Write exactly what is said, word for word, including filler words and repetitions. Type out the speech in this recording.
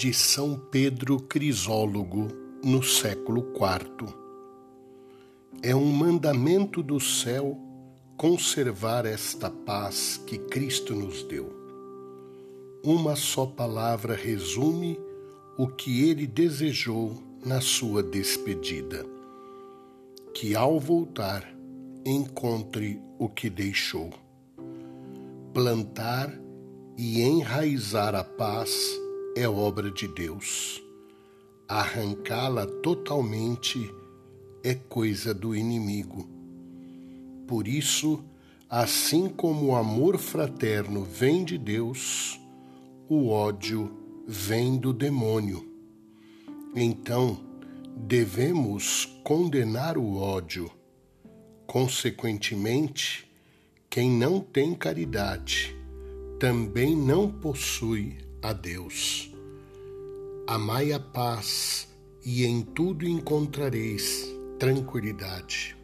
de São Pedro Crisólogo, no século quarto. É um mandamento do céu conservar esta paz que Cristo nos deu. Uma só palavra resume o que ele desejou na sua despedida: que ao voltar encontre o que deixou. Plantar e enraizar a paz é obra de Deus. Arrancá-la totalmente é coisa do inimigo. Por isso, assim como o amor fraterno vem de Deus, o ódio vem do demônio. Então, devemos condenar o ódio. Consequentemente, quem não tem caridade também não possui a Deus. Amai a paz e em tudo encontrareis tranquilidade.